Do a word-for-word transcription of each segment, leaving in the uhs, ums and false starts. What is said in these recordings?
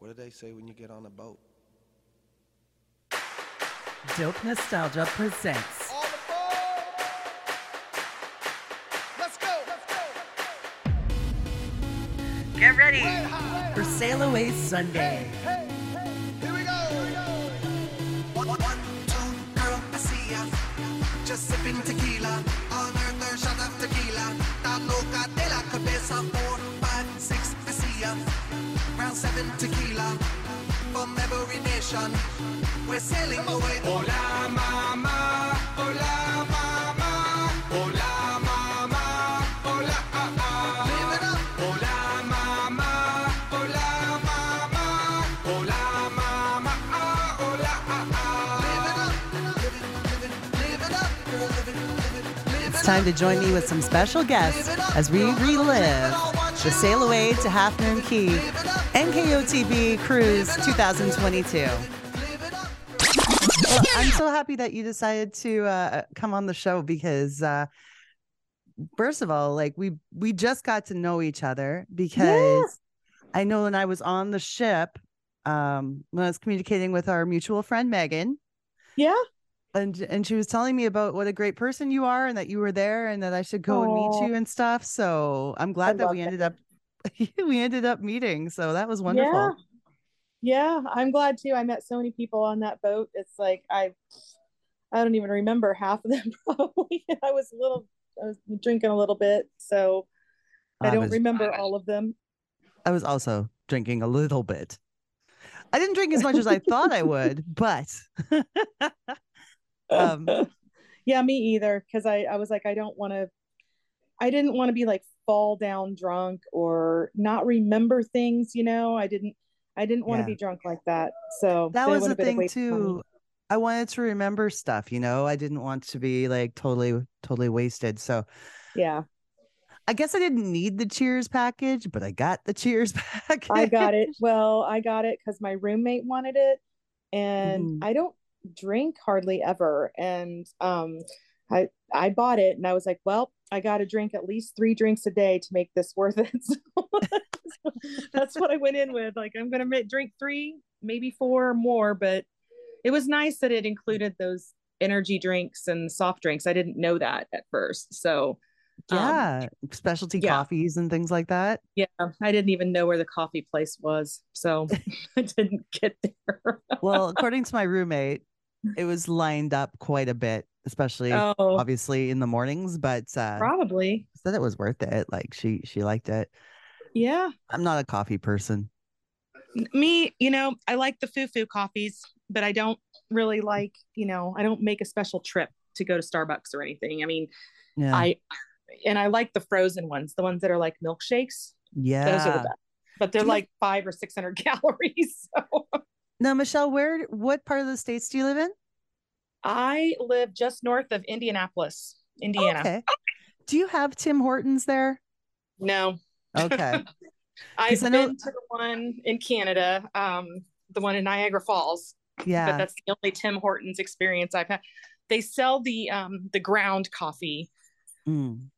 What do they say when you get on a boat? Dope Nostalgia presents. On the boat! Let's go! Let's go! Let's go! Get ready wait, hi, for hi, Sail Away Sunday. Hey, hey. Just sipping tequila, on earth a shot of tequila. Ta loca de la cabeza, four, five, six, pasilla. Round seven tequila, from every nation. We're sailing away. Hola mama, hola mama, hola mama, hola ah ah. Live it up. Hola mama, hola mama, hola mama ah, hola ah ah. Live it up. It's time to join me with some special guests as we relive the Sail Away to Half Moon Key N K O T B Cruise twenty twenty-two. Well, I'm so happy that you decided to uh, come on the show because, uh, first of all, like we we just got to know each other because yeah. I know when I was on the ship, um, when I was communicating with our mutual friend Megan. Yeah. And and she was telling me about what a great person you are and that you were there and that I should go Aww. and meet you and stuff. So I'm glad I that we ended it. up we ended up meeting. So that was wonderful. Yeah. yeah, I'm glad too. I met so many people on that boat. It's like I I don't even remember half of them probably. I was a little I was drinking a little bit, so I, I don't was, remember all of them. I was also drinking a little bit. I didn't drink as much as I thought I would, but um yeah me either because I I was like I don't want to I didn't want to be like fall down drunk or not remember things, you know. I didn't I didn't want to yeah. be drunk like that, so that was the thing too. I wanted to remember stuff, you know. I didn't want to be like totally totally wasted, so yeah, I guess I didn't need the cheers package, but I got the cheers package. I got it well I got it because my roommate wanted it and mm. I don't drink hardly ever, and um I I bought it and I was like, well, I gotta drink at least three drinks a day to make this worth it. So that's what I went in with, like I'm gonna make, drink three, maybe four or more, but it was nice that it included those energy drinks and soft drinks. I didn't know that at first, so yeah um, specialty yeah. coffees and things like that. yeah I didn't even know where the coffee place was, so I didn't get there. Well, according to my roommate, it was lined up quite a bit, especially oh. obviously in the mornings, but uh probably said it was worth it, like she she liked it. yeah I'm not a coffee person. Me, you know, I like the foo-foo coffees, but I don't really like, you know, I don't make a special trip to go to Starbucks or anything. I mean yeah. I And I like the frozen ones, the ones that are like milkshakes. Yeah. Those are the best. But they're like five or six hundred calories. So. Now, Michelle, where what part of the States do you live in? I live just north of Indianapolis, Indiana. Okay. Do you have Tim Hortons there? No. Okay. I've been know- to the one in Canada, um, the one in Niagara Falls. Yeah. But that's the only Tim Hortons experience I've had. They sell the um the ground coffee. Mm.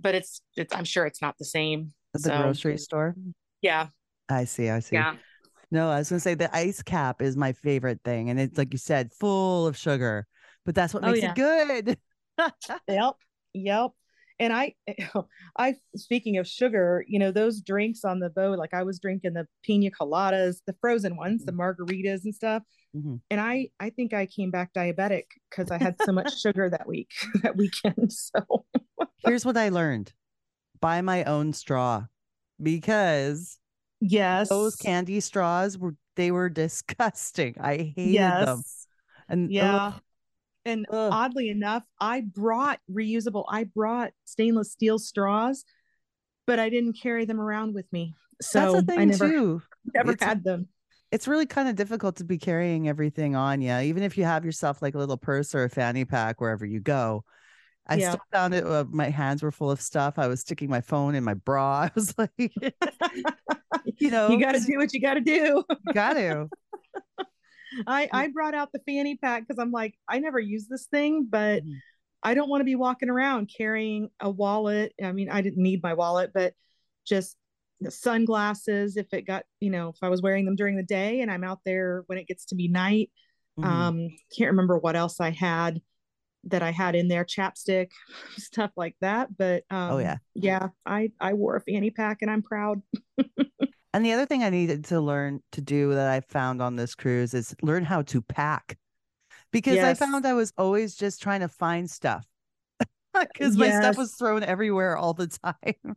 But it's, it's, I'm sure it's not the same. At the so. grocery store? Yeah. I see. I see. Yeah. No, I was going to say the ice cap is my favorite thing. And it's like you said, full of sugar, but that's what makes oh, yeah. it good. Yep. Yep. And I, I, speaking of sugar, you know, those drinks on the boat, like I was drinking the pina coladas, the frozen ones, mm-hmm. the margaritas and stuff. Mm-hmm. And I, I think I came back diabetic because I had so much sugar that week, that weekend. So here's what I learned: buy my own straw, because yes, those candy straws were, they were disgusting. I hated yes. them. And yeah. Ugh. And Ugh. oddly enough, I brought reusable, I brought stainless steel straws, but I didn't carry them around with me. So that's the thing I never, too. never it's, had them. It's really kind of difficult to be carrying everything on you. Even if you have yourself like a little purse or a fanny pack wherever you go. I yeah. still found it. Uh, my hands were full of stuff. I was sticking my phone in my bra. I was like, you know, you got to do what you got to do. Got to. I, I brought out the fanny pack because I'm like, I never use this thing, but mm-hmm. I don't want to be walking around carrying a wallet. I mean, I didn't need my wallet, but just the sunglasses if it got, you know, if I was wearing them during the day and I'm out there when it gets to be night. Mm-hmm. Um, can't remember what else I had that I had in there, chapstick, stuff like that. But um, oh, yeah. Yeah, I, I wore a fanny pack and I'm proud. And the other thing I needed to learn to do that I found on this cruise is learn how to pack, because yes. I found I was always just trying to find stuff because yes. my stuff was thrown everywhere all the time.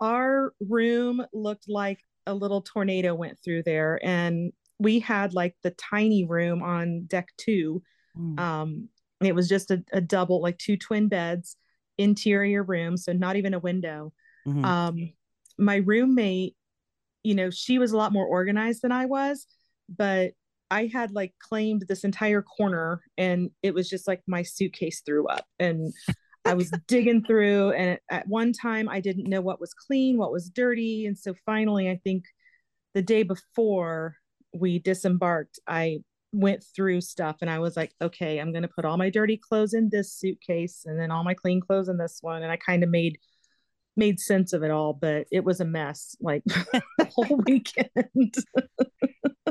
Our room looked like a little tornado went through there, and we had like the tiny room on deck two. Mm. Um, it was just a, a double, like two twin beds, interior room. So not even a window. Mm-hmm. Um, my roommate, you know, she was a lot more organized than I was, but I had like claimed this entire corner, and it was just like my suitcase threw up, and I was digging through. And at one time I didn't know what was clean, what was dirty. And so finally, I think the day before we disembarked, I went through stuff and I was like, okay, I'm going to put all my dirty clothes in this suitcase and then all my clean clothes in this one. And I kind of made, made sense of it all, but it was a mess like the whole weekend.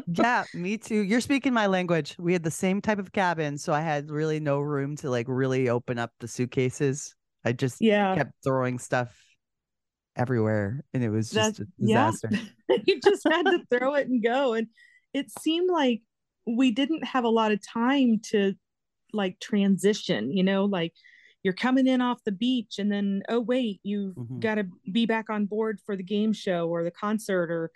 Yeah, me too. You're speaking my language. We had the same type of cabin, so I had really no room to like really open up the suitcases. I just yeah. kept throwing stuff everywhere, and it was just That's, a disaster. Yeah. You just had to throw it and go. And it seemed like we didn't have a lot of time to like transition, you know, like you're coming in off the beach and then, oh wait, you've mm-hmm. got to be back on board for the game show or the concert or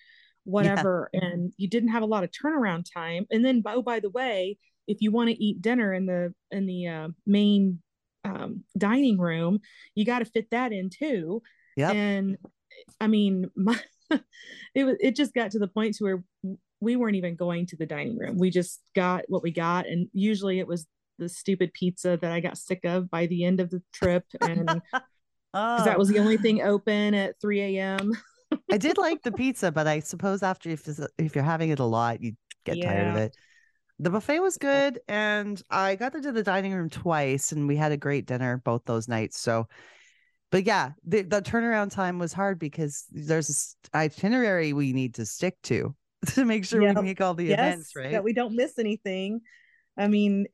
whatever. Yeah. And you didn't have a lot of turnaround time. And then, oh, by the way, if you want to eat dinner in the, in the uh, main um, dining room, you got to fit that in too. Yep. And I mean, my, it was, it just got to the point to where we weren't even going to the dining room. We just got what we got. And usually it was the stupid pizza that I got sick of by the end of the trip. And oh. that was the only thing open at three a.m. I did like the pizza, but I suppose after if, if you're having it a lot, you get yeah. tired of it. The buffet was good. And I got into the dining room twice and we had a great dinner both those nights. So, but yeah, the, the turnaround time was hard because there's this itinerary we need to stick to to make sure yeah. we make all the yes, events, right? That we don't miss anything. I mean,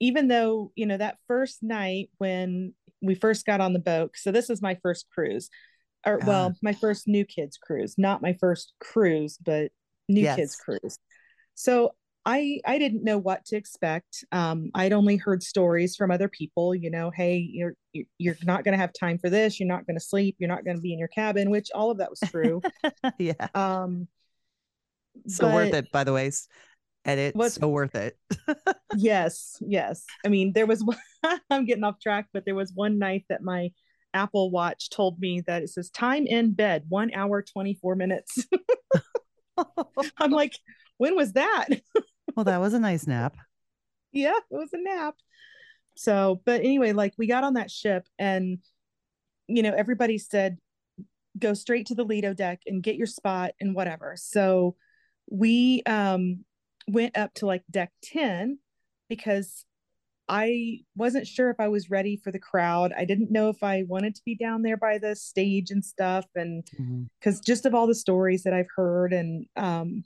even though, you know, that first night when we first got on the boat, so this is my first cruise. Or, well, my first New Kids cruise, not my first cruise, but New yes. Kids cruise. So I I didn't know what to expect. Um, I'd only heard stories from other people, you know, hey, you're you're not going to have time for this. You're not going to sleep. You're not going to be in your cabin, which all of that was true. yeah. Um, so worth it, by the way. Edit. So worth it. yes. Yes. I mean, there was one, I'm getting off track, but there was one night that my Apple Watch told me that it says time in bed, one hour, twenty-four minutes. I'm like, when was that? Well, that was a nice nap. Yeah, it was a nap. So, but anyway, like we got on that ship and, you know, everybody said, go straight to the Lido deck and get your spot and whatever. So we um, went up to like deck ten because I wasn't sure if I was ready for the crowd. I didn't know if I wanted to be down there by the stage and stuff. And because mm-hmm. just of all the stories that I've heard, and um,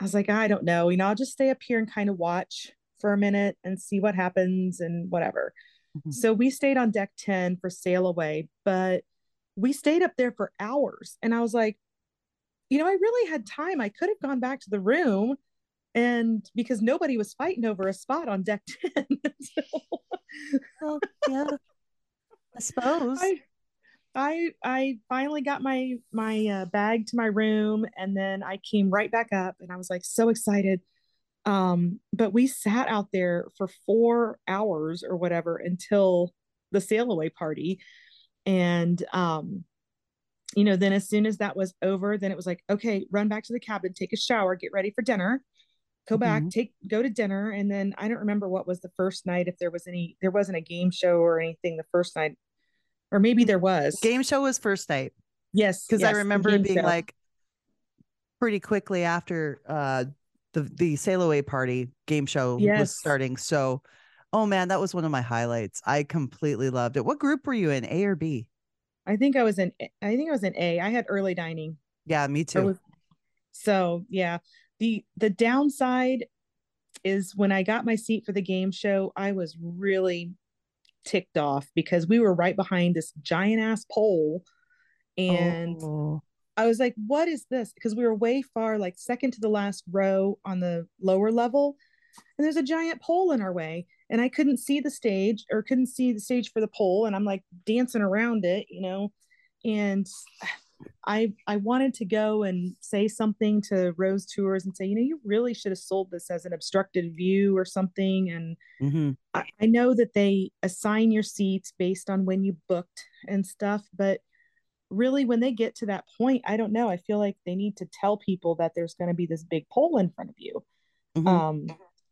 I was like, I don't know, you know, I'll just stay up here and kind of watch for a minute and see what happens and whatever. Mm-hmm. So we stayed on deck ten for Sail Away, but we stayed up there for hours. And I was like, you know, I really had time. I could have gone back to the room. And because nobody was fighting over a spot on deck ten. So, well, yeah, I suppose. I, I I finally got my my uh, bag to my room, and then I came right back up, and I was like so excited. Um, but we sat out there for four hours or whatever until the sail away party, and um, you know, then as soon as that was over, then it was like, okay, run back to the cabin, take a shower, get ready for dinner. Go back, mm-hmm. take, go to dinner. And then I don't remember what was the first night. If there was any, there wasn't a game show or anything the first night, or maybe there was. Game show was first night. Yes. Cause yes, I remember it being show. Like pretty quickly after uh, the, the sail away party game show yes. was starting. So, oh man, that was one of my highlights. I completely loved it. What group were you in? A or B? I think I was in, I think I was in A. I had early dining. Yeah, me too. Was, so yeah, the the downside is when I got my seat for the game show, I was really ticked off because we were right behind this giant ass pole, and oh. I was like, what is this? Because we were way far, like second to the last row on the lower level, and there's a giant pole in our way, and I couldn't see the stage or couldn't see the stage for the pole, and I'm like dancing around it, you know. And I I wanted to go and say something to Rose Tours and say, you know, you really should have sold this as an obstructed view or something. And mm-hmm. I, I know that they assign your seats based on when you booked and stuff, but really when they get to that point, I don't know. I feel like they need to tell people that there's going to be this big pole in front of you. Mm-hmm. Um,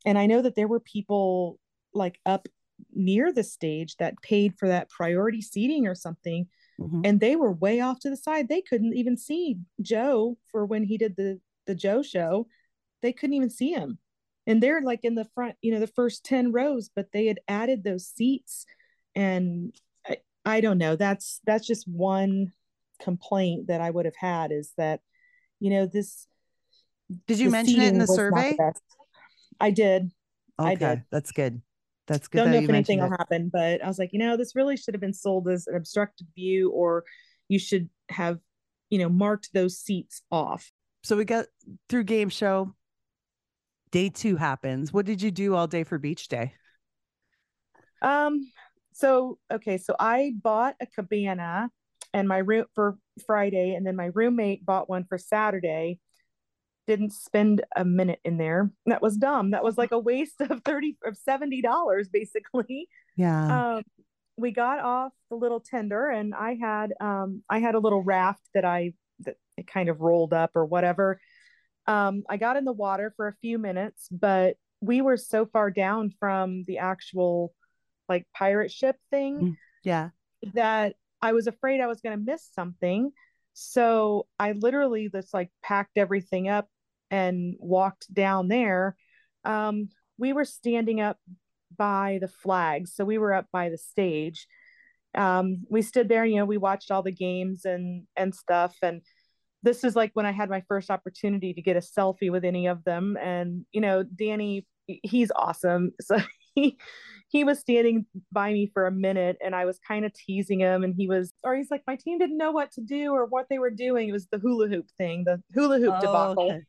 and I know that there were people like up near the stage that paid for that priority seating or something. Mm-hmm. And they were way off to the side. They couldn't even see Joe for when he did the, the Joe show. They couldn't even see him. And they're like in the front, you know, the first ten rows, but they had added those seats. And I, I don't know, that's, that's just one complaint that I would have had is that, you know, this. Did you mention it in the survey? I did. Okay, I did. That's good. That's good. Don't know if anything will happen, but I was like, you know, this really should have been sold as an obstructed view, or you should have, you know, marked those seats off. So we got through game show. Day two happens. What did you do all day for beach day? Um. So, okay. So I bought a cabana and my room for Friday, and then my roommate bought one for Saturday. Didn't spend a minute in there. That was dumb. That was like a waste of thirty of seventy dollars basically. Yeah. Um, we got off the little tender, and I had, um, I had a little raft that I, that it kind of rolled up or whatever. Um, I got in the water for a few minutes, but we were so far down from the actual like pirate ship thing. Yeah. That I was afraid I was going to miss something. So I literally just like packed everything up and walked down there. Um, we were standing up by the flags. So we were up by the stage. Um, we stood there, you know, we watched all the games and, and stuff. And this is like when I had my first opportunity to get a selfie with any of them. And, you know, Danny, he's awesome. So he, he was standing by me for a minute, and I was kind of teasing him, and he was, or he's like, my team didn't know what to do or what they were doing. It was the hula hoop thing, the hula hoop oh, debacle. Okay.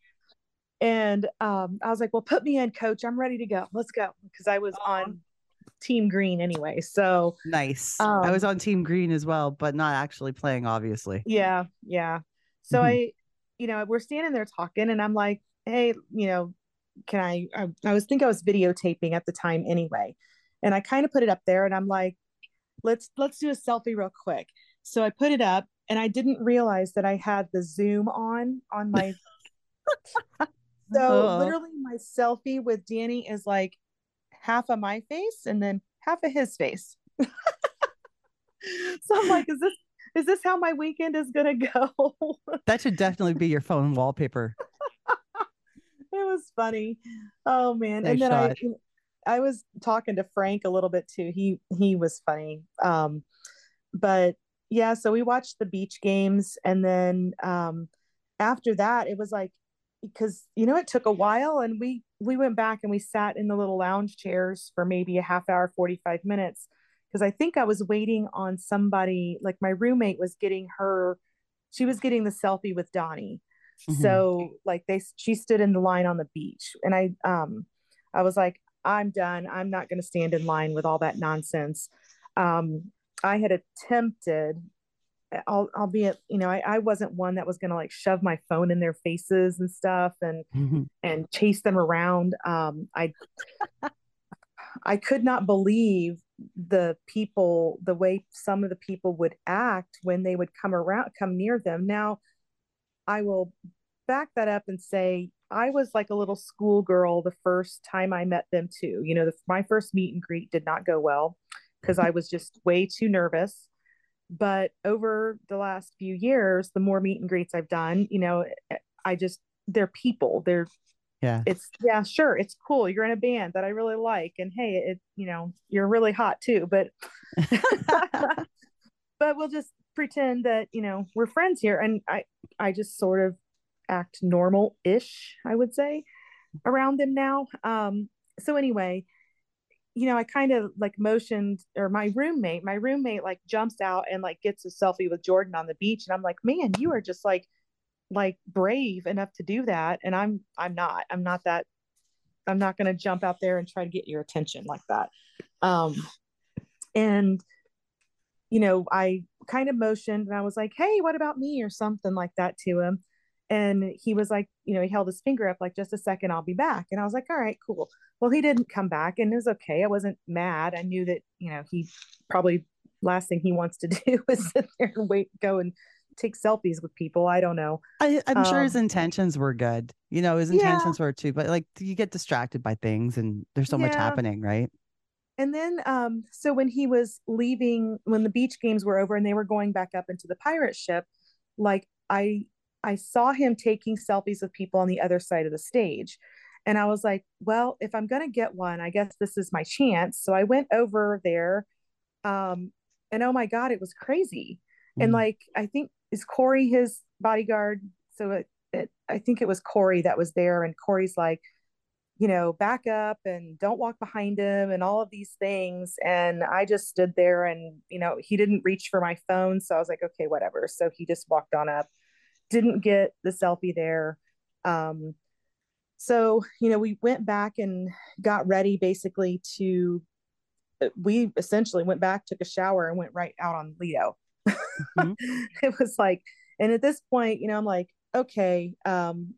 And um, I was like, well, put me in, coach. I'm ready to go. Let's go. Cause I was oh. on team green anyway. So nice. Um, I was on team green as well, but not actually playing, obviously. Yeah. Yeah. So mm-hmm. I, you know, we're standing there talking, and I'm like, hey, you know, can I, I, I was think I was videotaping at the time anyway. And I kind of put it up there, and I'm like, let's, let's do a selfie real quick. So I put it up, and I didn't realize that I had the zoom on, on my, so oh. literally my selfie with Danny is like half of my face and then half of his face. So I'm like, is this, is this how my weekend is going to go? That should definitely be your phone wallpaper. It was funny. Oh man. Nice and then shot. I, I was talking to Frank a little bit too. He, he was funny. Um, but yeah, so we watched the beach games, and then, um, after that it was like, because, you know, it took a while, and we, we went back and we sat in the little lounge chairs for maybe a half hour, forty-five minutes. Cause I think I was waiting on somebody, like my roommate was getting her, she was getting the selfie with Donnie. Mm-hmm. So like they, she stood in the line on the beach, and I, um, I was like, I'm done. I'm not going to stand in line with all that nonsense. Um, I had attempted, I'll, I'll be, at, you know, I, I wasn't one that was going to like shove my phone in their faces and stuff and, mm-hmm. and chase them around. Um, I, I could not believe the people, the way some of the people would act when they would come around, come near them. Now I will back that up and say, I was like a little schoolgirl the first time I met them too. You know, the, my first meet and greet did not go well because I was just way too nervous. But over the last few years, the more meet and greets I've done, you know, I just, they're people. They're, yeah, it's, yeah, sure. It's cool. You're in a band that I really like. And hey, it, you know, you're really hot too, but, but we'll just pretend that, you know, we're friends here. And I, I just sort of act normal-ish, I would say, around them now. Um, so anyway, you know, I kind of like motioned, or my roommate, my roommate like jumps out and like gets a selfie with Jordan on the beach. And I'm like, man, you are just like, like brave enough to do that. And I'm, I'm not, I'm not that, I'm not going to jump out there and try to get your attention like that. Um, and, you know, I kind of motioned and I was like, hey, what about me? Or something like that to him. And he was like, you know, he held his finger up, like, just a second, I'll be back. And I was like, all right, cool. Well, he didn't come back, and it was okay. I wasn't mad. I knew that, you know, he probably, last thing he wants to do is sit there and wait, go and take selfies with people. I don't know. I, I'm um, sure his intentions were good. You know, his intentions yeah. were too, but like, you get distracted by things and there's so yeah. much happening, right? And then, um, so when he was leaving, when the beach games were over and they were going back up into the pirate ship, like, I, I saw him taking selfies with people on the other side of the stage. And I was like, well, if I'm going to get one, I guess this is my chance. So I went over there, um, and oh my God, it was crazy. Mm-hmm. And like, I think is Corey, his bodyguard. So it, it, I think it was Corey that was there, and Corey's like, you know, back up and don't walk behind him and all of these things. And I just stood there and, you know, he didn't reach for my phone. So I was like, okay, whatever. So he just walked on up. Didn't get the selfie there. Um, so, you know, we went back and got ready basically to, we essentially went back, took a shower, and went right out on Lido. Mm-hmm. It was like, and at this point, you know, I'm like, okay, um,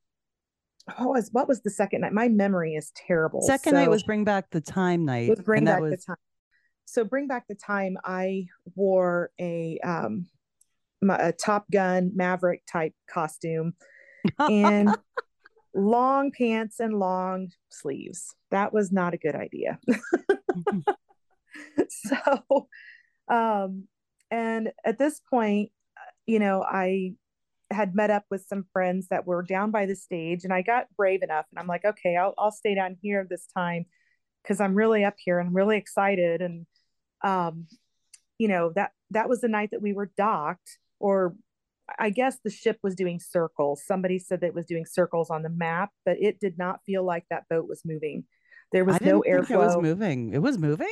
what was, what was the second night? My memory is terrible. Second so, night was Bring Back the Time night. Was Bring and Back was... the Time. So Bring Back the Time, I wore a, um, My, a Top Gun Maverick type costume and long pants and long sleeves. That was not a good idea. So, um, and at this point, you know, I had met up with some friends that were down by the stage, and I got brave enough and I'm like, okay, I'll, I'll stay down here this time, 'cause I'm really up here and I'm really excited. And, um, you know, that, that was the night that we were docked. Or I guess the ship was doing circles. Somebody said that it was doing circles on the map, but it did not feel like that boat was moving. There was I didn't no airflow. It was moving. It was moving.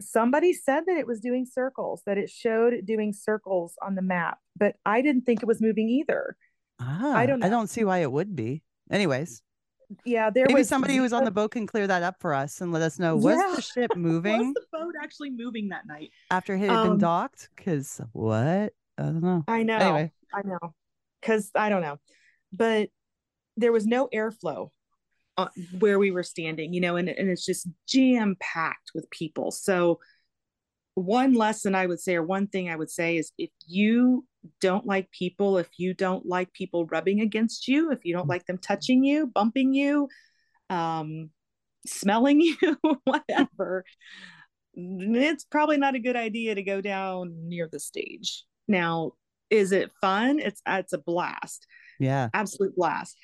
Somebody said that it was doing circles, that it showed it doing circles on the map, but I didn't think it was moving either. Ah, I don't know. I don't see why it would be. Anyways. Yeah, there maybe was somebody who was on the boat can clear that up for us and let us know, was yeah. the ship moving? Was the boat actually moving that night after it had um, been docked? Because what? I don't know. I know. Anyway. I know. Because I don't know. But there was no airflow uh, where we were standing, you know, and, and it's just jam packed with people. So one lesson I would say, or one thing I would say, is if you don't like people, if you don't like people rubbing against you, if you don't like them touching you, bumping you, um, smelling you, whatever, it's probably not a good idea to go down near the stage. Now, is it fun? It's, it's a blast. Yeah. Absolute blast.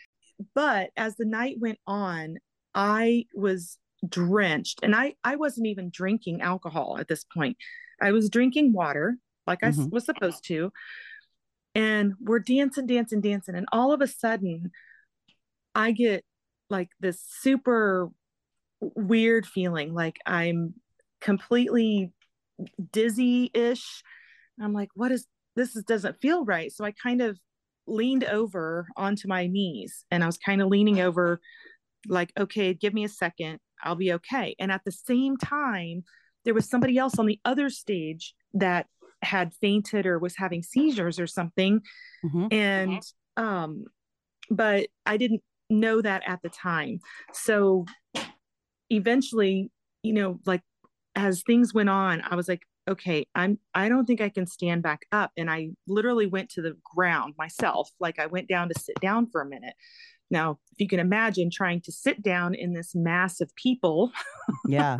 But as the night went on, I was drenched, and I, I wasn't even drinking alcohol at this point. I was drinking water like I mm-hmm. was supposed to. And we're dancing, dancing, dancing. And all of a sudden I get like this super weird feeling. Like I'm completely dizzy-ish. I'm like, what is this? This doesn't feel right. So I kind of leaned over onto my knees, and I was kind of leaning over like, okay, give me a second, I'll be okay. And at the same time, there was somebody else on the other stage that had fainted or was having seizures or something. Mm-hmm. And, mm-hmm. um, but I didn't know that at the time. So eventually, you know, like as things went on, I was like, okay, I'm, I don't think I can stand back up. And I literally went to the ground myself. Like I went down to sit down for a minute. Now, if you can imagine trying to sit down in this mass of people. Yeah.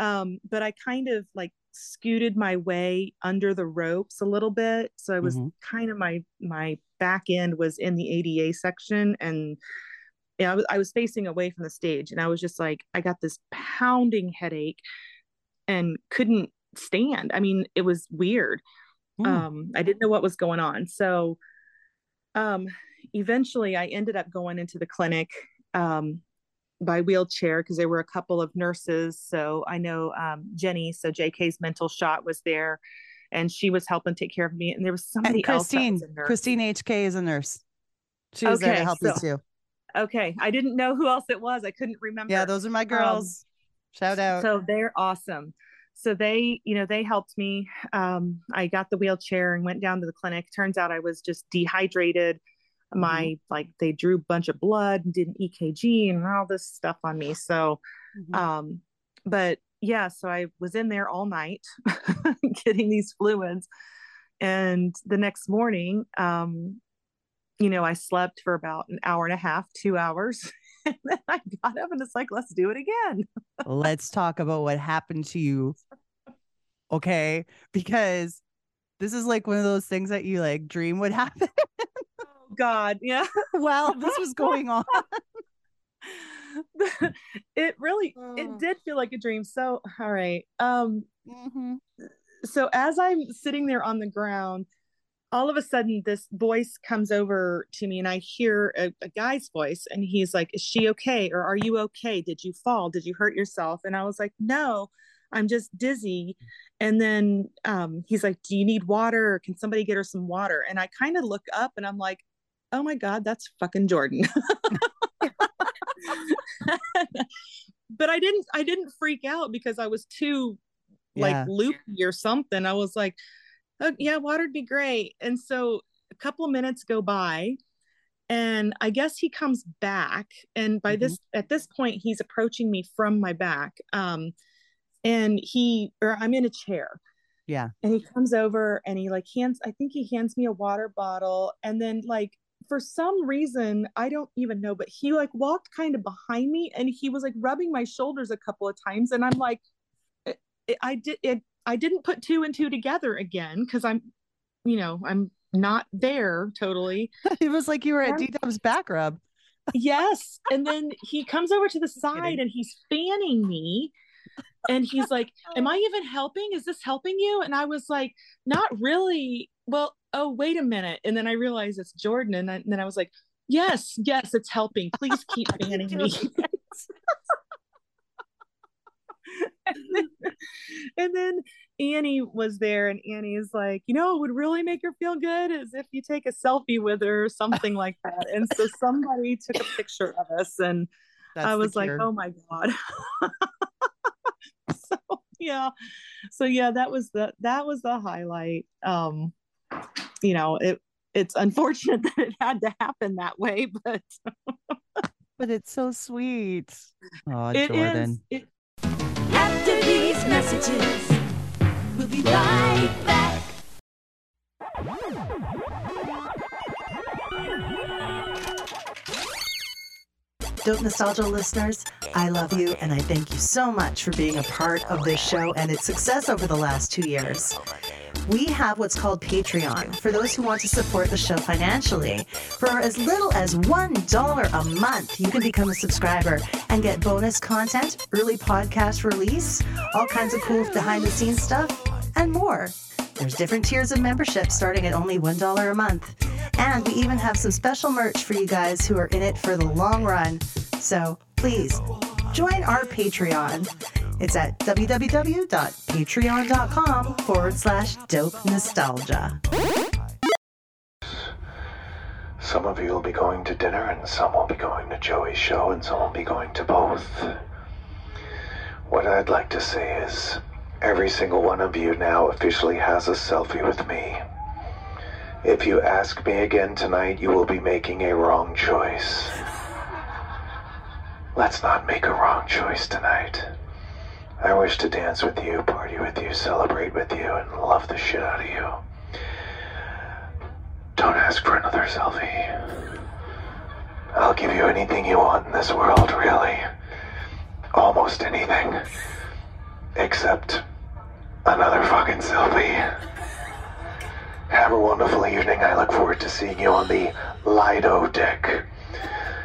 um, but I kind of like scooted my way under the ropes a little bit. So I was mm-hmm. kind of my, my back end was in the A D A section, and you know, I was, I was facing away from the stage, and I was just like, I got this pounding headache and couldn't stand. I mean, it was weird. Hmm. Um, I didn't know what was going on. So um, eventually I ended up going into the clinic um, by wheelchair because there were a couple of nurses. So I know um, Jenny, so J K's mental shot was there, and she was helping take care of me. And there was somebody and Christine, else. That was a nurse. Christine H K is a nurse. She was okay, there to help so, you too. Okay. I didn't know who else it was. I couldn't remember. Yeah. Those are my girls. Um, Shout out. So they're awesome. So they, you know, they helped me. Um, I got the wheelchair and went down to the clinic. Turns out I was just dehydrated. My, mm-hmm. like they drew a bunch of blood and did an E K G and all this stuff on me. So, mm-hmm. um, but yeah, so I was in there all night getting these fluids, and the next morning, um, you know, I slept for about an hour and a half, two hours. And then I got up and it's like, let's do it again. Let's talk about what happened to you. Okay. Because this is like one of those things that you like dream would happen. Oh God. Yeah. Well, this was going on. It really, oh. it did feel like a dream. So, all right. Um, mm-hmm. So as I'm sitting there on the ground, all of a sudden this voice comes over to me, and I hear a, a guy's voice, and he's like, is she okay? Or are you okay? Did you fall? Did you hurt yourself? And I was like, no, I'm just dizzy. And then um, he's like, do you need water? Can somebody get her some water? And I kind of look up and I'm like, oh my God, that's fucking Jordan. But I didn't, I didn't freak out because I was too like yeah. loopy or something. I was like, oh, yeah, water'd be great. And so a couple of minutes go by, and I guess he comes back. And by mm-hmm. this, at this point, he's approaching me from my back. Um, and he, or I'm in a chair. Yeah. And he comes over and he like hands, I think he hands me a water bottle. And then like, for some reason, I don't even know, but he like walked kind of behind me, and he was like rubbing my shoulders a couple of times. And I'm like, I, I did it. I didn't put two and two together again, because I'm, you know, I'm not there totally. It was like you were at D-Dub's back rub. Yes. And then he comes over to the side and he's fanning me. And he's like, am I even helping? Is this helping you? And I was like, not really. Well, oh, wait a minute. And then I realized it's Jordan. And, I, and then I was like, yes, yes, it's helping. Please keep fanning me. And then, and then Annie was there, and Annie's like, you know, it would really make her feel good is if you take a selfie with her or something like that. And so somebody took a picture of us, and That's I was like, oh my God. So yeah. So yeah, that was the, that was the highlight. Um, you know, it, it's unfortunate that it had to happen that way, but, but it's so sweet. Oh, it Jordan. Is, it, After these messages, we'll be right back. Dope Nostalgia listeners, I love you, and I thank you so much for being a part of this show and its success over the last two years. We have what's called Patreon for those who want to support the show financially. For as little as one dollar a month, you can become a subscriber and get bonus content, early podcast release, all kinds of cool behind-the-scenes stuff, and more. There's different tiers of membership starting at only one dollar a month. And we even have some special merch for you guys who are in it for the long run. So please, join our Patreon. It's at www.patreon.com forward slash dope nostalgia. Some of you will be going to dinner, and some will be going to Joey's show, and some will be going to both. What I'd like to say is every single one of you now officially has a selfie with me. If you ask me again tonight, you will be making a wrong choice. Let's not make a wrong choice tonight. I wish to dance with you, party with you, celebrate with you, and love the shit out of you. Don't ask for another selfie. I'll give you anything you want in this world, really. Almost anything. Except another fucking selfie. Have a wonderful evening. I look forward to seeing you on the Lido deck.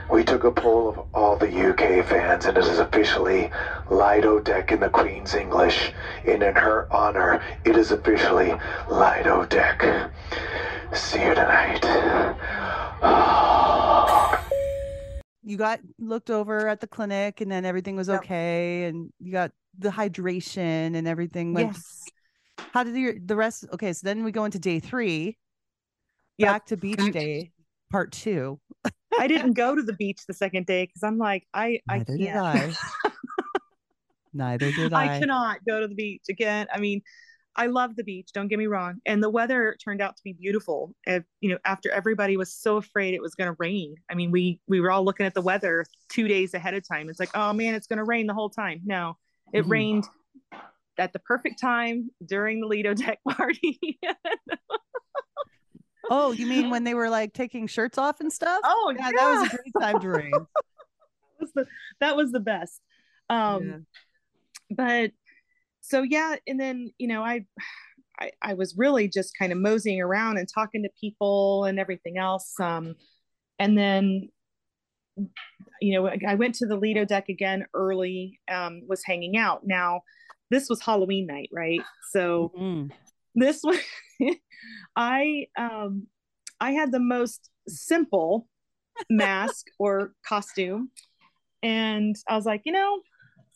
We took a poll of all the U K fans, and it is officially Lido Deck in the Queen's English. And in her honor, it is officially Lido Deck. See you tonight. Oh. You got looked over at the clinic, and then everything was okay, and you got the hydration and everything. Went. Yes. How did your, the rest? Okay, so then we go into day three. Yep. Back to beach day, part two. I didn't go to the beach the second day because I'm like, I, I Neither can't. Did I. Neither did I. I cannot go to the beach again. I mean, I love the beach. Don't get me wrong. And the weather turned out to be beautiful. If, you know, after everybody was so afraid it was going to rain. I mean, we, we were all looking at the weather two days ahead of time. It's like, oh man, it's going to rain the whole time. No, it mm. rained at the perfect time during the Lido Deck party. Oh, you mean when they were like taking shirts off and stuff? Oh, yeah, yeah. That was a great time to rain. that, was the, that was the best. Um, yeah. But so, yeah. And then, you know, I, I, I was really just kind of moseying around and talking to people and everything else. Um, and then, you know, I went to the Lido Deck again early, um, was hanging out. Now, this was Halloween night, right? So mm-hmm. this was... I um I had the most simple mask or costume, and I was like, you know,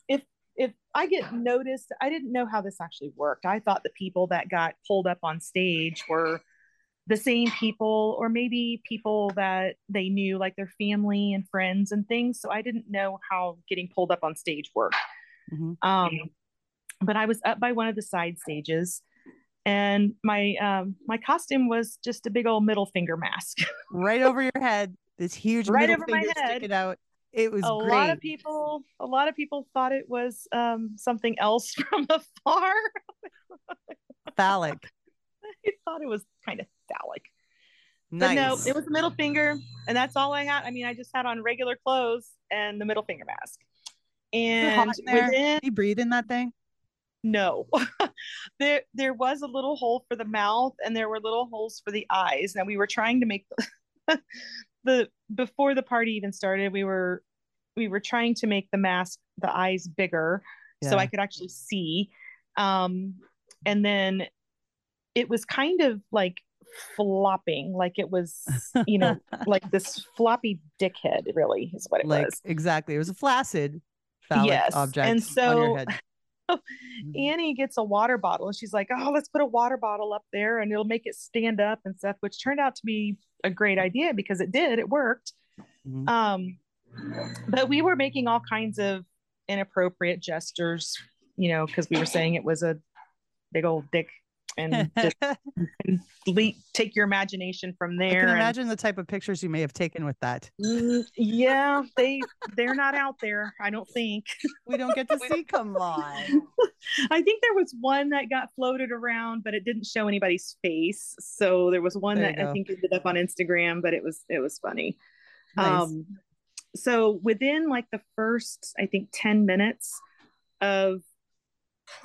if if I get noticed, I didn't know how this actually worked. I thought the people that got pulled up on stage were the same people, or maybe people that they knew, like their family and friends and things. So I didn't know how getting pulled up on stage worked. Mm-hmm. Um, but I was up by one of the side stages. And my um, my costume was just a big old middle finger mask, right over your head. This huge right middle over finger my head. Sticking out. It was a great. lot of people. A lot of people thought it was um, something else from afar. Phallic. I thought it was kind of phallic. Nice. But no, it was a middle finger, and that's all I had. I mean, I just had on regular clothes and the middle finger mask. And within, you breathe in that thing. No, there, there was a little hole for the mouth, and there were little holes for the eyes. Now we were trying to make the, the, before the party even started, we were, we were trying to make the mask, the eyes bigger. Yeah. So I could actually see. Um, and then it was kind of like flopping, like it was, you know, like this floppy dickhead really is what it like, was. Exactly. It was a flaccid phallic yes. object and so, on your head. Annie gets a water bottle and she's like, oh, let's put a water bottle up there and it'll make it stand up and stuff, which turned out to be a great idea because it did, it worked. Mm-hmm. Um, but we were making all kinds of inappropriate gestures, you know, because we were saying it was a big old dick and just and leap, take your imagination from there. I can and, imagine the type of pictures you may have taken with that. Yeah, they they're not out there, I don't think. We don't get to see. Come on. I think there was one that got floated around, but it didn't show anybody's face. So there was one there that I think ended up on Instagram, but it was it was funny. Nice. Um, so within like the first, I think, ten minutes of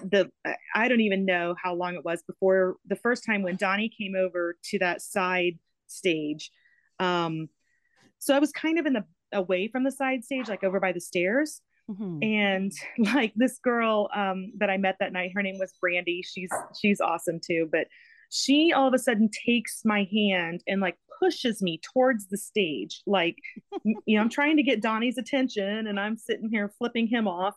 the I don't even know how long it was before the first time when Donnie came over to that side stage. Um, so I was kind of in the away from the side stage, like over by the stairs. Mm-hmm. And like this girl um, that I met that night, her name was Brandy. She's she's awesome too. But she all of a sudden takes my hand and like pushes me towards the stage. Like, you know, I'm trying to get Donnie's attention and I'm sitting here flipping him off.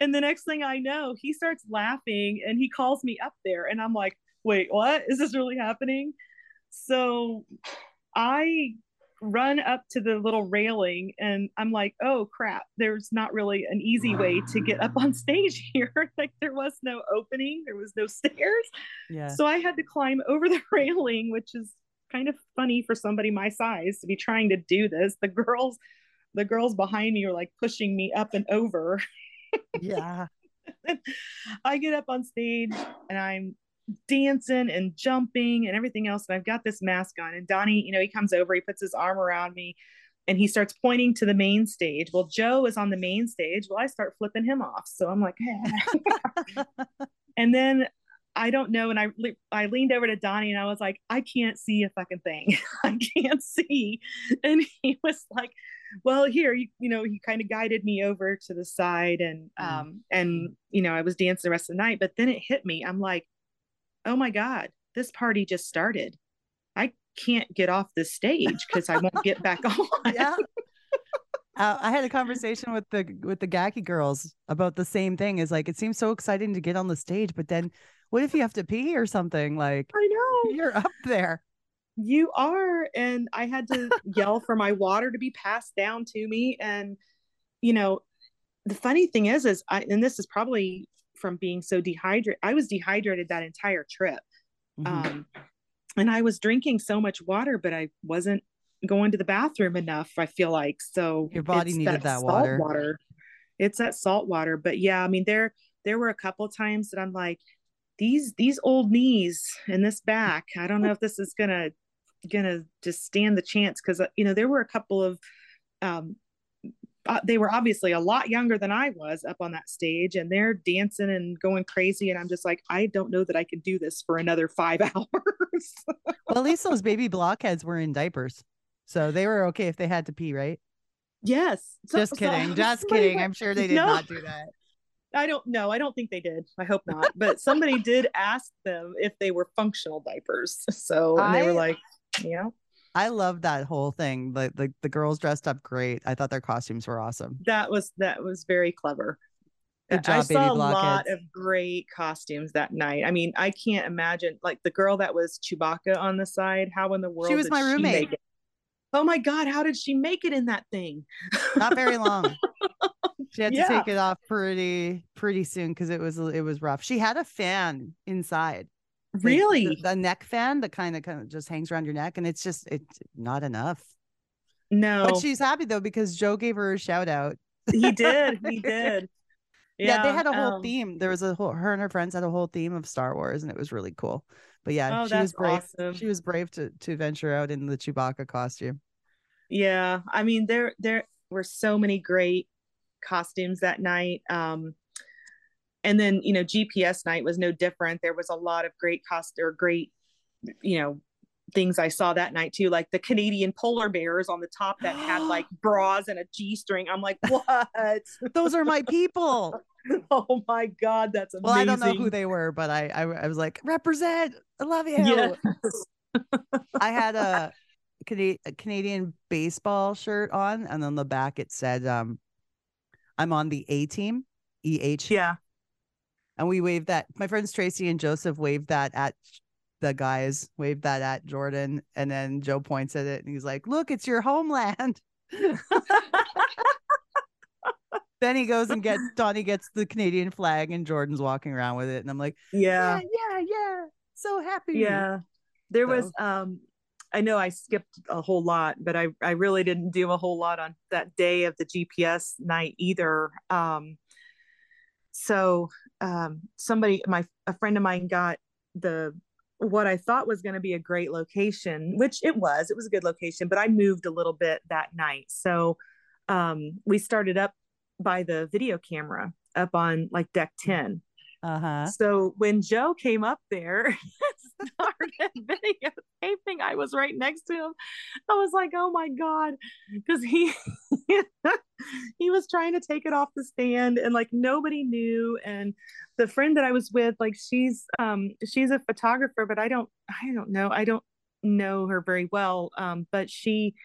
And the next thing I know, he starts laughing and he calls me up there and I'm like, wait, what? Is this really happening? So I run up to the little railing and I'm like, oh crap, there's not really an easy way to get up on stage here. Like there was no opening, there was no stairs. Yeah. So I had to climb over the railing, which is kind of funny for somebody my size to be trying to do this. The girls, the girls behind me were like pushing me up and over. Yeah. I get up on stage and I'm dancing and jumping and everything else, and I've got this mask on, and Donnie, you know, he comes over, he puts his arm around me and he starts pointing to the main stage. Well, Joe is on the main stage. Well, I start flipping him off, so I'm like, eh. And then I don't know. And I, I leaned over to Donnie and I was like, I can't see a fucking thing. I can't see. And he was like, well, here, you, you know, he kind of guided me over to the side and, um, and, you know, I was dancing the rest of the night, but then it hit me. I'm like, oh my God, this party just started. I can't get off this stage because I won't get back on. Yeah. Uh, I had a conversation with the with the Gacky girls about the same thing. Is like, it seems so exciting to get on the stage, but then what if you have to pee or something? Like, I know you're up there, you are, and I had to yell for my water to be passed down to me. And you know, the funny thing is, is I, and this is probably from being so dehydrated. I was dehydrated that entire trip, mm-hmm. um, and I was drinking so much water, but I wasn't going to the bathroom enough, I feel like. So your body needed that, that water. water it's that salt water. But yeah, I mean, there there were a couple of times that I'm like, these these old knees and this back, I don't know if this is gonna gonna just stand the chance, because you know, there were a couple of um uh, they were obviously a lot younger than I was up on that stage, and they're dancing and going crazy, and I'm just like, I don't know that I can do this for another five hours. Well, at least those baby blockheads were in diapers, so they were okay if they had to pee, right? Yes. So, just kidding. So, just kidding. Went, I'm sure they did no, not do that. I don't know. I don't think they did. I hope not. But somebody did ask them if they were functional diapers. So and I, they were like, yeah. I love that whole thing. Like, like the girls dressed up great. I thought their costumes were awesome. That was, that was very clever. Good job, I saw baby a lot heads. of great costumes that night. I mean, I can't imagine, like the girl that was Chewbacca on the side, how in the world she was did my roommate. She Oh my God, how did she make it in that thing? Not very long. She had to yeah. take it off pretty, pretty soon because it was, it was rough. She had a fan inside. Really? The, the, the neck fan that kind of kind of just hangs around your neck, and it's just, it's not enough. No. But she's happy though, because Joe gave her a shout out. He did. He did. Yeah, yeah, they had a whole um, theme. There was a whole, her and her friends had a whole theme of Star Wars, and it was really cool. But yeah, oh, she was brave. Awesome. She was brave to to venture out in the Chewbacca costume. Yeah, I mean, there there were so many great costumes that night. Um, and then, you know, G P S night was no different. There was a lot of great cost or great, you know, things I saw that night too, like the Canadian polar bears on the top that had like bras and a G-string. I'm like, what? Those are my people. Oh my God, that's amazing. Well, I don't know who they were, but I I, I was like, represent, I love you. Yes. I had a, Can- a Canadian baseball shirt on, and on the back it said, um, I'm on the A-team, E H. Yeah. And we waved that. My friends Tracy and Joseph waved that at the guys, waved that at Jordan, and then Joe points at it and he's like, look, it's your homeland. Then he goes and gets, Donnie gets the Canadian flag, and Jordan's walking around with it, and I'm like, yeah, yeah, yeah, yeah. So happy. Yeah. There so. was um I know I skipped a whole lot, but I I really didn't do a whole lot on that day of the G P S night either. Um so um somebody my a friend of mine got the what I thought was going to be a great location, which it was, it was a good location, but I moved a little bit that night. So, um, we started up by the video camera up on like deck ten. Uh-huh. So when Joe came up there and started videotaping, I was right next to him. I was like, oh my God. Cause he, he was trying to take it off the stand, and like nobody knew. And the friend that I was with, like, she's, um, she's a photographer, but I don't, I don't know. I don't know her very well. Um, but she,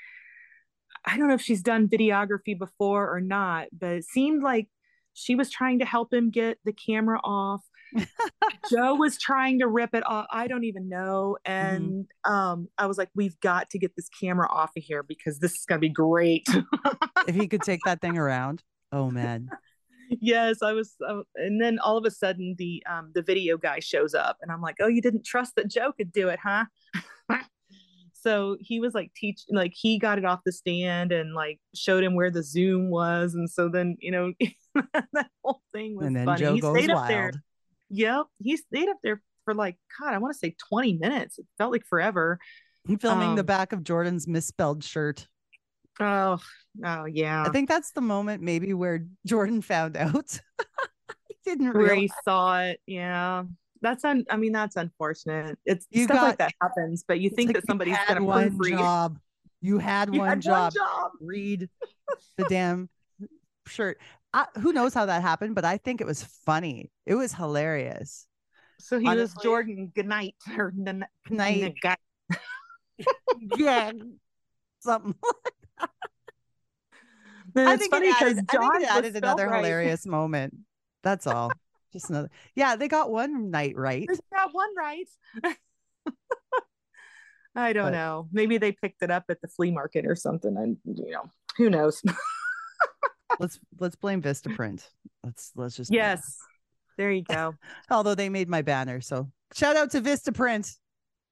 I don't know if she's done videography before or not, but it seemed like she was trying to help him get the camera off. Joe was trying to rip it off. I don't even know. And mm-hmm. um, I was like, we've got to get this camera off of here because this is going to be great. If he could take that thing around. Oh man. Yes, I was. Uh, and then all of a sudden the, um, the video guy shows up, and I'm like, oh, you didn't trust that Joe could do it, huh? So he was like teach, like he got it off the stand and like showed him where the zoom was. And so then, you know, that whole thing was and then funny. Joe he goes stayed wild. up there. Yep. He stayed up there for like, God, I want to say twenty minutes. It felt like forever. I'm filming um, the back of Jordan's misspelled shirt. Oh, oh yeah. I think that's the moment maybe where Jordan found out. He didn't realize. Where he saw it. Yeah. that's un- I mean, that's unfortunate. It's you stuff got, like that happens, but you think like that somebody's going to one job. You had you one had job. One job. Read the damn shirt. I, who knows how that happened, but I think it was funny. It was hilarious. So he Honestly, was Jordan. Good night. Or good night. Yeah. Something like that. Then I, it's think funny added, I think it added another right. hilarious moment. That's all. Just another. Yeah, they got one night right. They got one right. I don't but, know. Maybe they picked it up at the flea market or something. And you know, who knows? let's let's blame VistaPrint. Let's let's just yes. There you go. Although they made my banner, so shout out to VistaPrint.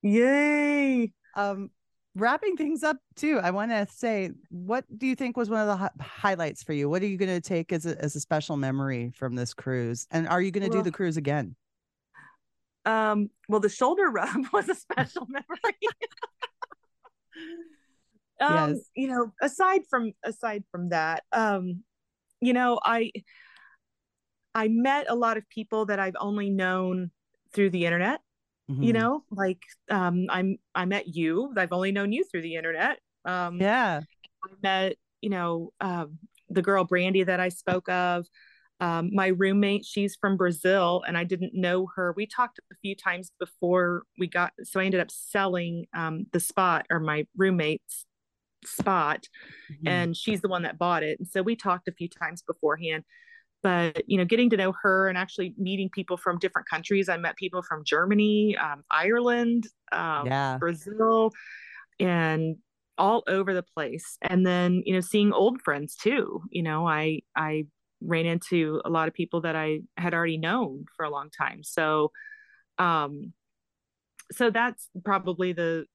Yay! Um, wrapping things up too, I want to say, what do you think was one of the hi- highlights for you? What are you going to take as a, as a special memory from this cruise? And are you going to well, do the cruise again? Um, well, the shoulder rub was a special memory. um, yes. You know, aside from aside from that, um, you know, I. I met a lot of people that I've only known through the internet, mm-hmm. you know, like, um, I'm, I met you, I've only known you through the internet. Um, yeah. I met, you know, um, the girl Brandy that I spoke of, um, my roommate, she's from Brazil and I didn't know her. We talked a few times before we got, so I ended up selling, um, the spot, or my roommate's spot, mm-hmm. and she's the one that bought it. And so we talked a few times beforehand. But, you know, getting to know her and actually meeting people from different countries. I met people from Germany, um, Ireland, um, yeah. Brazil, and all over the place. And then, you know, seeing old friends too. You know, I I ran into a lot of people that I had already known for a long time. So, um, so that's probably the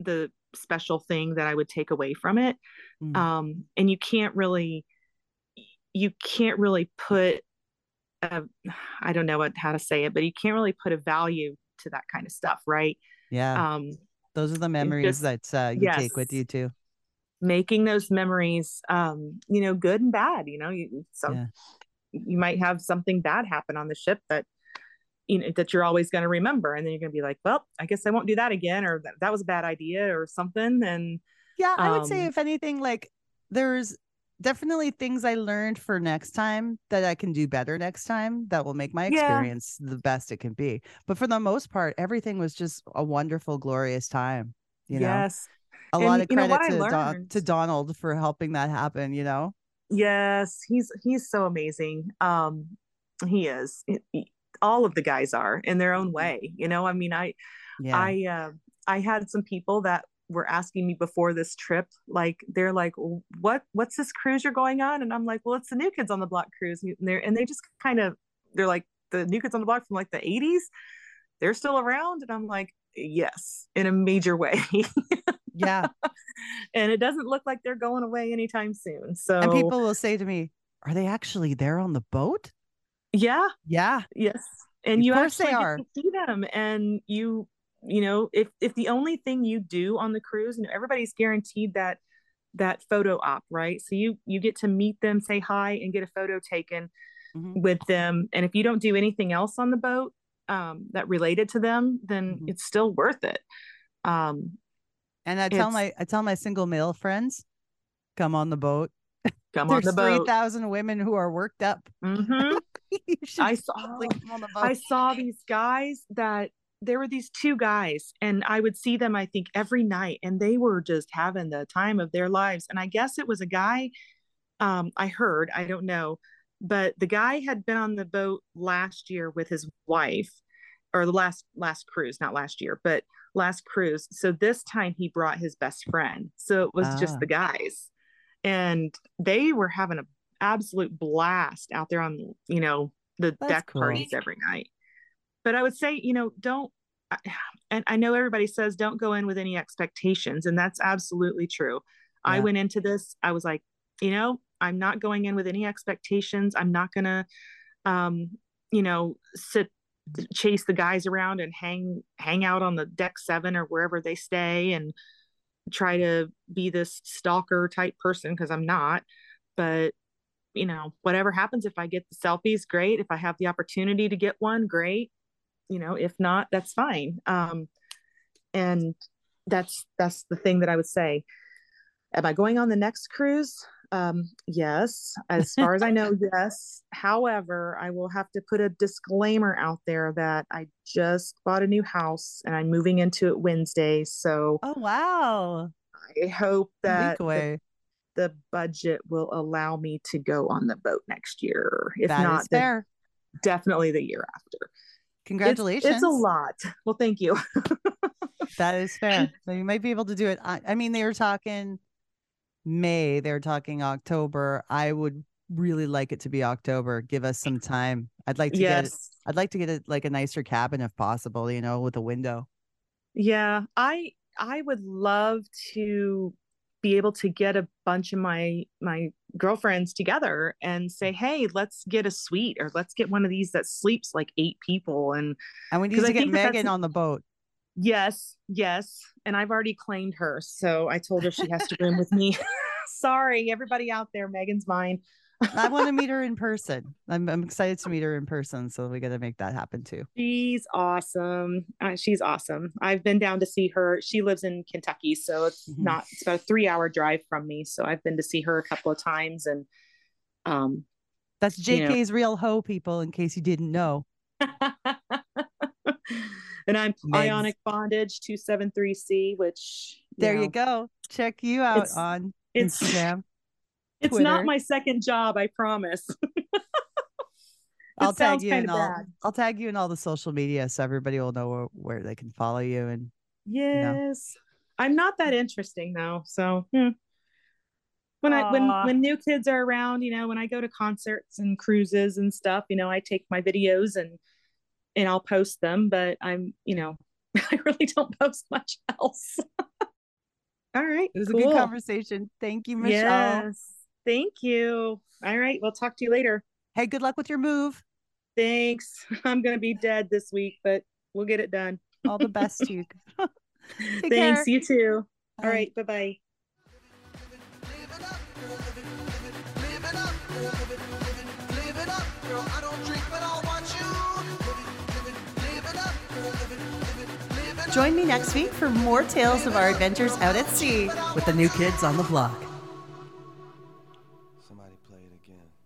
the special thing that I would take away from it. Mm. Um, and you can't really... you can't really put, a, I don't know what, how to say it, but you can't really put a value to that kind of stuff. Right. Yeah. Um, those are the memories just, that uh, you yes, take with you too. Making those memories, um, you know, good and bad, you know, you, so yeah. you might have something bad happen on the ship that, you know, that you're always going to remember. And then you're going to be like, well, I guess I won't do that again. Or that, that was a bad idea or something. And yeah, I um, would say if anything, like there's, definitely things I learned for next time that I can do better next time that will make my experience yeah. the best it can be. But for the most part, everything was just a wonderful, glorious time. You know, yes. a and lot of credit to, Don- to Donald for helping that happen, you know? Yes. He's, he's so amazing. Um, he is. He, he, all of the guys are in their own way. You know, I mean, I, yeah. I, uh, I had some people that were asking me before this trip, like they're like, what what's this cruise you're going on? And I'm like, well, it's the New Kids on the Block cruise. And they're and they just kind of they're like, the New Kids on the Block from like the eighties, they're still around. And I'm like, yes, in a major way. Yeah. And it doesn't look like they're going away anytime soon. So and people will say to me, are they actually there on the boat? Yeah. Yeah. Yes. And of you actually they are. Get to see them. And you you know, if, if the only thing you do on the cruise, and you know, everybody's guaranteed that, that photo op, right? So you, you get to meet them, say hi and get a photo taken mm-hmm. with them. And if you don't do anything else on the boat, um, that related to them, then mm-hmm. it's still worth it. Um, and I tell my, I tell my single male friends, come on the boat. Come on the boat. three thousand women who are worked up. Mm-hmm. I saw, like, I saw these guys that, there were these two guys and I would see them, I think every night, and they were just having the time of their lives. And I guess it was a guy, um, I heard, I don't know, but the guy had been on the boat last year with his wife, or the last, last cruise, not last year, but last cruise. So this time he brought his best friend. So it was ah. just the guys, and they were having an absolute blast out there on, you know, the That's deck cool. parties every night. But I would say, you know, don't, and I know everybody says don't go in with any expectations. And that's absolutely true. Yeah. I went into this, I was like, you know, I'm not going in with any expectations. I'm not going to, um, you know, sit, chase the guys around and hang, hang out on the deck seven or wherever they stay and try to be this stalker type person, because I'm not. But you know, whatever happens, if I get the selfies, great. If I have the opportunity to get one, great. you know, if not, that's fine. Um, and that's, that's the thing that I would say. Am I going on the next cruise? Um, yes, as far as I know, yes. However, I will have to put a disclaimer out there that I just bought a new house and I'm moving into it Wednesday. So, oh wow! I hope that the, the budget will allow me to go on the boat next year. If that not, is fair. Definitely the year after. Congratulations! It's, it's a lot. Well, thank you. That is fair. So you might be able to do it. I, I mean, they were talking May, they're talking October. I would really like it to be October. Give us some time. I'd like to yes. get I'd like to get a, like a nicer cabin if possible, you know, with a window. Yeah, I I would love to be able to get a bunch of my my girlfriends together and say, "Hey, let's get a suite or let's get one of these that sleeps like eight people." And and we need to I get Megan that on the boat. Yes, yes. And I've already claimed her. So I told her she has to room with me. Sorry, everybody out there, Megan's mine. I want to meet her in person. I'm, I'm excited to meet her in person. So we got to make that happen too. She's awesome. Uh, she's awesome. I've been down to see her. She lives in Kentucky. So it's mm-hmm. not, it's about a three hour drive from me. So I've been to see her a couple of times. And um, that's J K's you know. real hoe, people, in case you didn't know. And I'm Migs. Ionic Bondage two seven three C, which you there know, you go. Check you out it's, on it's, Instagram. It's Twitter. Not my second job, I promise. I'll tag you in all. Bad. I'll tag you in all the social media, so everybody will know where, where they can follow you. And yes, you know. I'm not that interesting though. So hmm. when Aww. I when when new kids are around, you know, when I go to concerts and cruises and stuff, you know, I take my videos and. And I'll post them, but I'm, you know, I really don't post much else. All right. It was cool. A good conversation. Thank you, Michelle. Yes, thank you. All right. We'll talk to you later. Hey, good luck with your move. Thanks. I'm going to be dead this week, but we'll get it done. All the best to you. Thanks. Care. You too. Bye. All right. Bye-bye. Join me next week for more tales of our adventures out at sea with the New Kids on the Block. Somebody play it again.